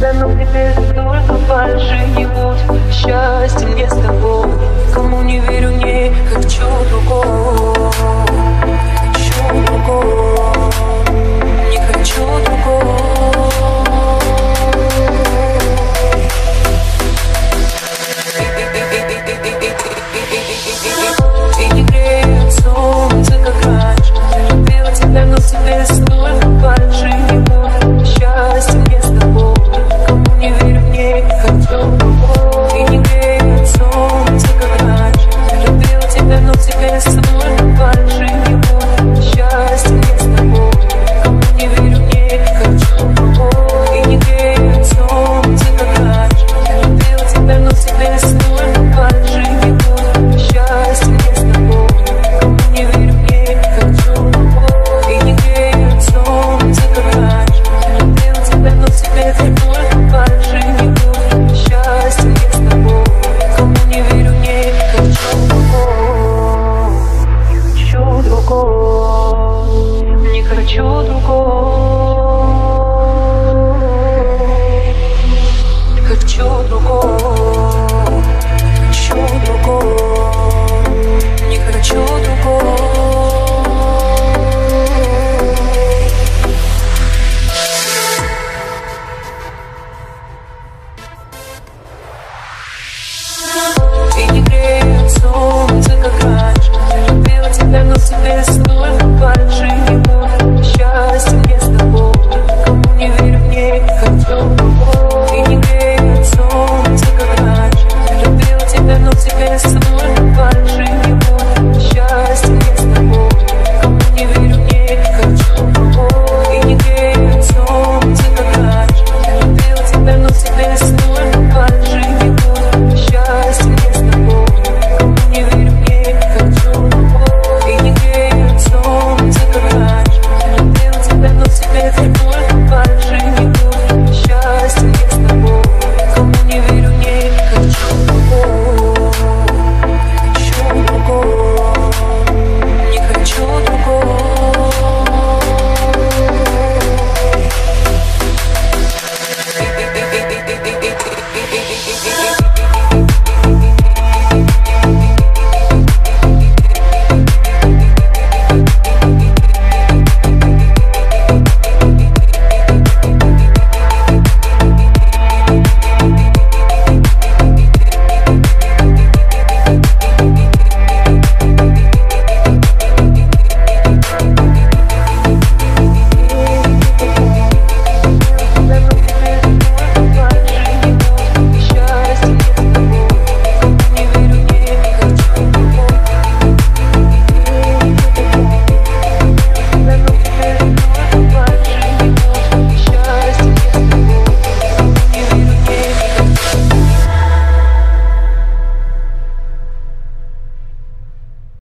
Да ну теперь только фальши не будь. Сейчас